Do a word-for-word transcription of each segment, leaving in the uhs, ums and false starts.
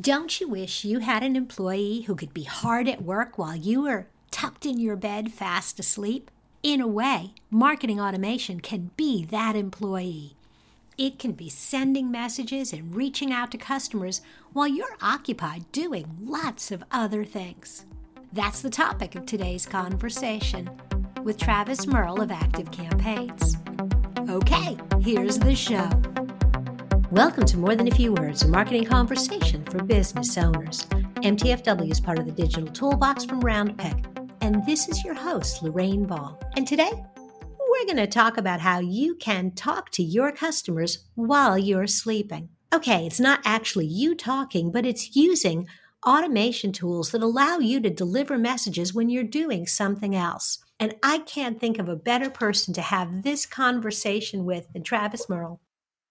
Don't you wish you had an employee who could be hard at work while you were tucked in your bed fast asleep? In a way, marketing automation can be that employee. It can be sending messages and reaching out to customers while you're occupied doing lots of other things. That's the topic of today's conversation with Travis Merle of ActiveCampaign. Okay, here's the show. Welcome to More Than a Few Words, a marketing conversation for business owners. M T F W is part of the Digital Toolbox from Round Pick, and this is your host, Lorraine Ball. And today, we're going to talk about how you can talk to your customers while you're sleeping. Okay, it's not actually you talking, but it's using automation tools that allow you to deliver messages when you're doing something else. And I can't think of a better person to have this conversation with than Travis Merle.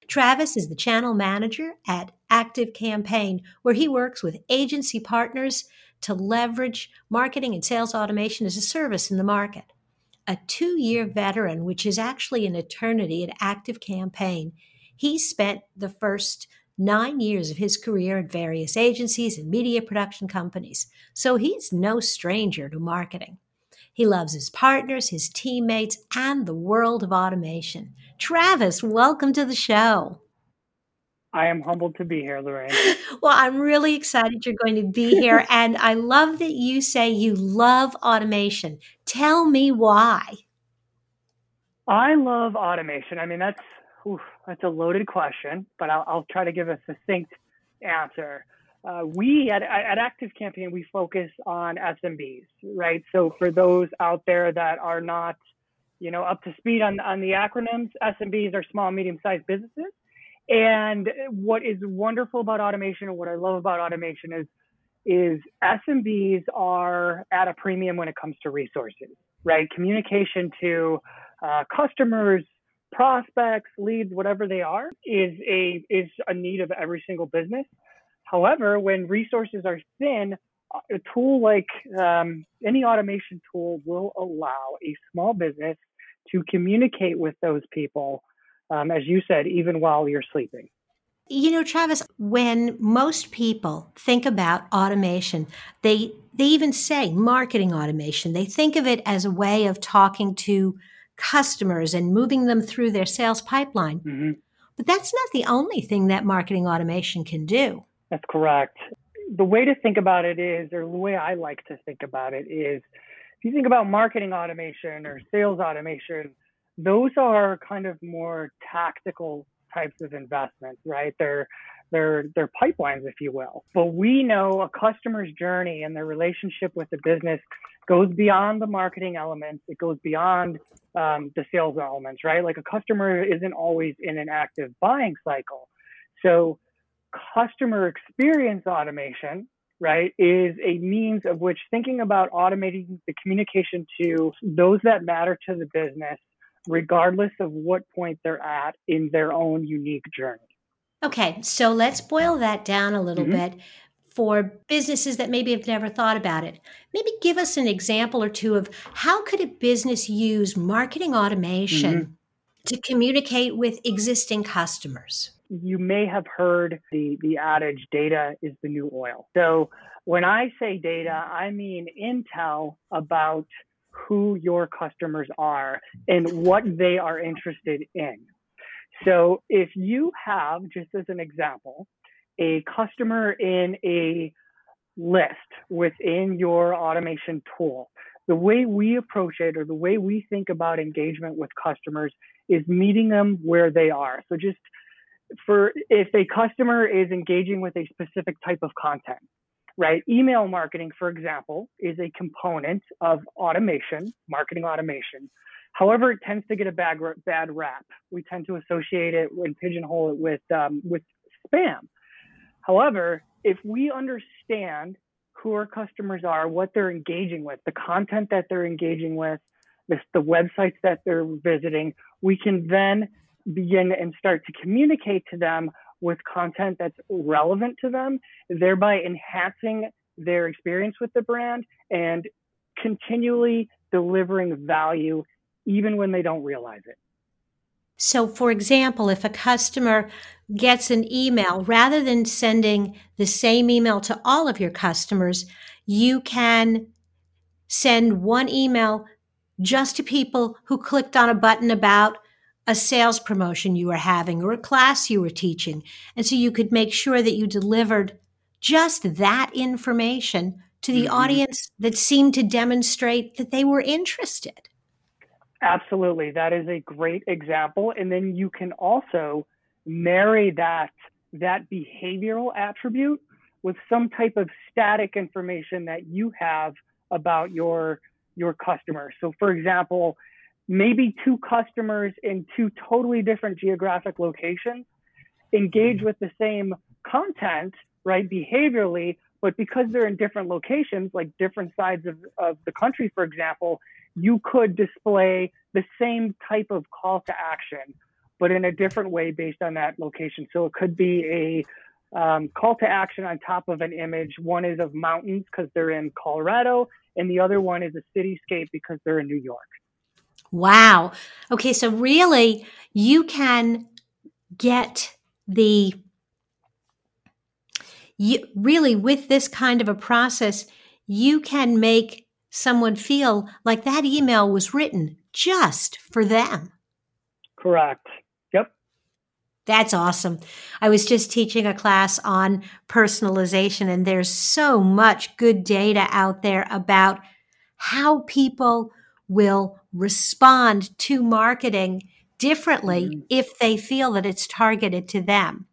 Travis is the channel manager at ActiveCampaign, where he works with agency partners to leverage marketing and sales automation as a service in the market. A two-year veteran, which is actually an eternity at ActiveCampaign, he spent the first nine years of his career at various agencies and media production companies, so he's no stranger to marketing. He loves his partners, his teammates, and the world of automation. Travis, welcome to the show. I am humbled to be here, Lorraine. Well, I'm really excited you're going to be here, and I love that you say you love automation. Tell me why. I love automation. I mean, that's oof, that's a loaded question, but I'll, I'll try to give a succinct answer. Uh, we at, at ActiveCampaign, we focus on S M Bs, right? So for those out there that are not, you know, up to speed on, on the acronyms, S M Bs are small, medium-sized businesses. And what is wonderful about automation, and what I love about automation is, is S M Bs are at a premium when it comes to resources, right? Communication to uh, customers, prospects, leads, whatever they are, is a is a need of every single business. However, when resources are thin, a tool like um, any automation tool will allow a small business to communicate with those people, um, as you said, even while you're sleeping. You know, Travis, when most people think about automation, they they even say marketing automation. They think of it as a way of talking to customers and moving them through their sales pipeline. Mm-hmm. But that's not the only thing that marketing automation can do. That's correct. The way to think about it is, or the way I like to think about it is, if you think about marketing automation or sales automation, those are kind of more tactical types of investments, right? They're, they're, they're pipelines, if you will. But we know a customer's journey and their relationship with the business goes beyond the marketing elements. It goes beyond um, the sales elements, right? Like a customer isn't always in an active buying cycle. So customer experience automation, right, is a means of which thinking about automating the communication to those that matter to the business, regardless of what point they're at in their own unique journey. Okay, so let's boil that down a little mm-hmm. bit for businesses that maybe have never thought about it. Maybe give us an example or two of how could a business use marketing automation mm-hmm. to communicate with existing customers? You may have heard the, the adage, data is the new oil. So when I say data, I mean intel about who your customers are and what they are interested in. So if you have, just as an example, a customer in a list within your automation tool, the way we approach it or the way we think about engagement with customers is meeting them where they are. So just for if a customer is engaging with a specific type of content, right? Email marketing, for example, is a component of automation, marketing automation. However, it tends to get a bad, bad rap. We tend to associate it and pigeonhole it with um, with spam. However, if we understand who our customers are, what they're engaging with, the content that they're engaging with, the, the websites that they're visiting, we can then begin and start to communicate to them with content that's relevant to them, thereby enhancing their experience with the brand and continually delivering value even when they don't realize it. So for example, if a customer gets an email, rather than sending the same email to all of your customers, you can send one email just to people who clicked on a button about a sales promotion you were having or a class you were teaching. And so you could make sure that you delivered just that information to the mm-hmm. audience that seemed to demonstrate that they were interested. Absolutely. That is a great example. And then you can also marry that, that behavioral attribute with some type of static information that you have about your, your customer. So for example, maybe two customers in two totally different geographic locations engage with the same content, right, behaviorally, but because they're in different locations, like different sides of, of the country, for example, you could display the same type of call to action, but in a different way based on that location. So it could be a um, call to action on top of an image. One is of mountains because they're in Colorado, and the other one is a cityscape because they're in New York. Wow. Okay, so really you can get the, you, really with this kind of a process, you can make someone feel like that email was written just for them. Correct. Yep. That's awesome. I was just teaching a class on personalization, and there's so much good data out there about how people will respond to marketing differently mm-hmm. if they feel that it's targeted to them.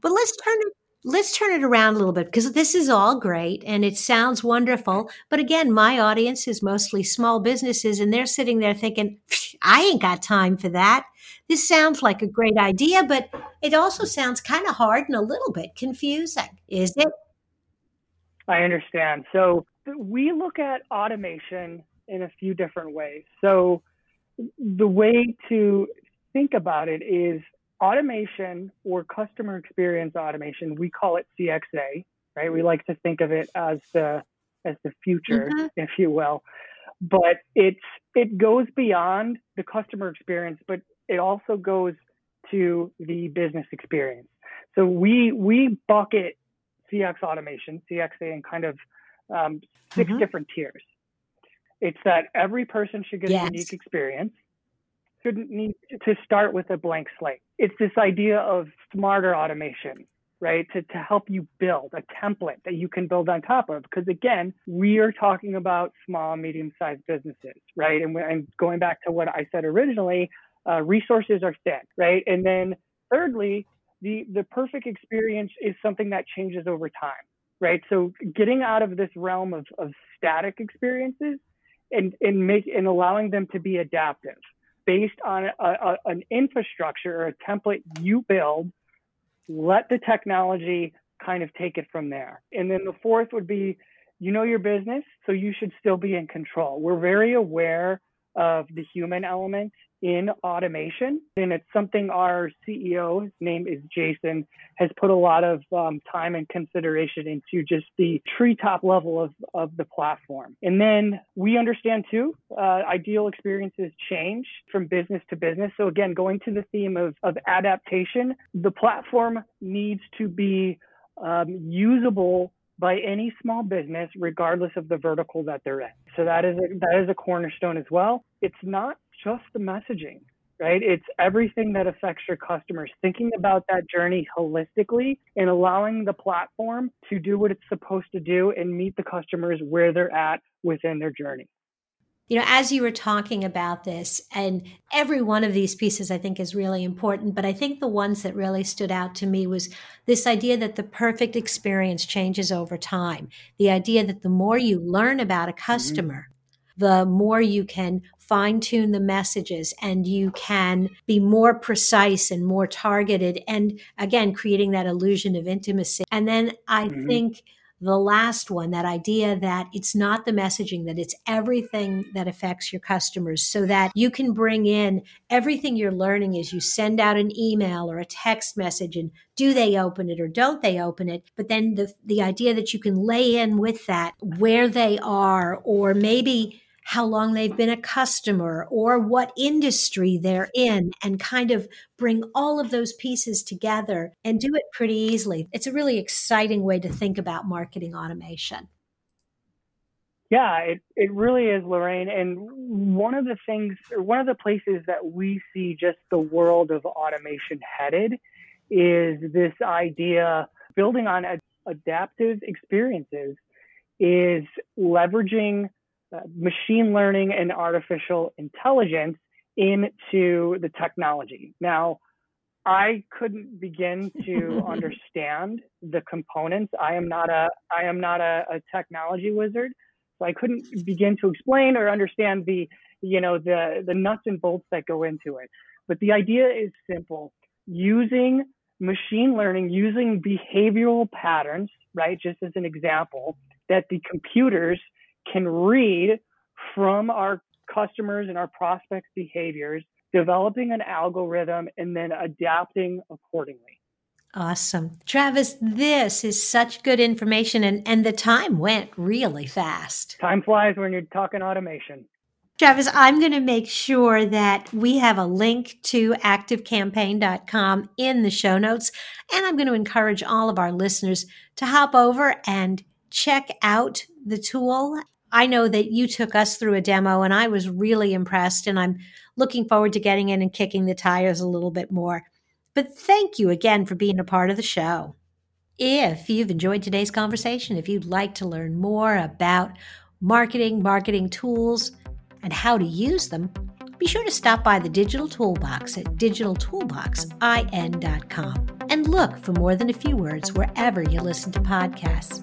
But let's turn it Let's turn it around a little bit, because this is all great and it sounds wonderful. But again, my audience is mostly small businesses, and they're sitting there thinking, I ain't got time for that. This sounds like a great idea, but it also sounds kind of hard and a little bit confusing, is it? I understand. So we look at automation in a few different ways. So the way to think about it is, automation or customer experience automation, we call it C X A, right? We like to think of it as the as the future, mm-hmm. if you will. But it's it goes beyond the customer experience, but it also goes to the business experience. So we we bucket C X automation, C X A, in kind of um, six mm-hmm. different tiers. It's that every person should get yes. a unique experience. Shouldn't need to start with a blank slate. It's this idea of smarter automation, right? To, to help you build a template that you can build on top of. Because again, we are talking about small, medium-sized businesses, right? And, and going back to what I said originally, uh, resources are thin, right? And then thirdly, the, the perfect experience is something that changes over time, right? So getting out of this realm of, of static experiences and, and, make, and allowing them to be adaptive, based on a, a, an infrastructure or a template you build, let the technology kind of take it from there. And then the fourth would be, you know your business, so you should still be in control. We're very aware of the human element in automation, and it's something our C E O, his name is Jason, has put a lot of um, time and consideration into, just the treetop level of, of the platform. And then we understand too, uh, ideal experiences change from business to business. So again, going to the theme of, of adaptation, the platform needs to be um, usable by any small business, regardless of the vertical that they're in. So that is a, that is a cornerstone as well. It's not just the messaging, right? It's everything that affects your customers, thinking about that journey holistically and allowing the platform to do what it's supposed to do and meet the customers where they're at within their journey. You know, as you were talking about this, and every one of these pieces I think is really important, but I think the ones that really stood out to me was this idea that the perfect experience changes over time. The idea that the more you learn about a customer, mm-hmm. the more you can fine-tune the messages, and you can be more precise and more targeted. And again, creating that illusion of intimacy. And then I mm-hmm. think the last one, that idea that it's not the messaging, that it's everything that affects your customers, so that you can bring in everything you're learning as you send out an email or a text message, and do they open it or don't they open it? But then the the idea that you can lay in with that where they are, or maybe how long they've been a customer or what industry they're in, and kind of bring all of those pieces together and do it pretty easily. It's a really exciting way to think about marketing automation. Yeah, it, it really is, Lorraine. And one of the things, or one of the places that we see just the world of automation headed is this idea, building on ad- adaptive experiences, is leveraging uh, machine learning and artificial intelligence into the technology. Now, I couldn't begin to understand the components. I am not a I am not a, a technology wizard. So I couldn't begin to explain or understand the, you know, the, the nuts and bolts that go into it. But the idea is simple. Using machine learning, using behavioral patterns, right, just as an example, that the computers can read from our customers and our prospects' behaviors, developing an algorithm and then adapting accordingly. Awesome. Travis, this is such good information, and, and the time went really fast. Time flies when you're talking automation. Travis, I'm going to make sure that we have a link to active campaign dot com in the show notes, and I'm going to encourage all of our listeners to hop over and check out the tool. I know that you took us through a demo, and I was really impressed, and I'm looking forward to getting in and kicking the tires a little bit more. But thank you again for being a part of the show. If you've enjoyed today's conversation, if you'd like to learn more about marketing, marketing tools, and how to use them, be sure to stop by the Digital Toolbox at digital toolbox in dot com and look for More Than a Few Words wherever you listen to podcasts.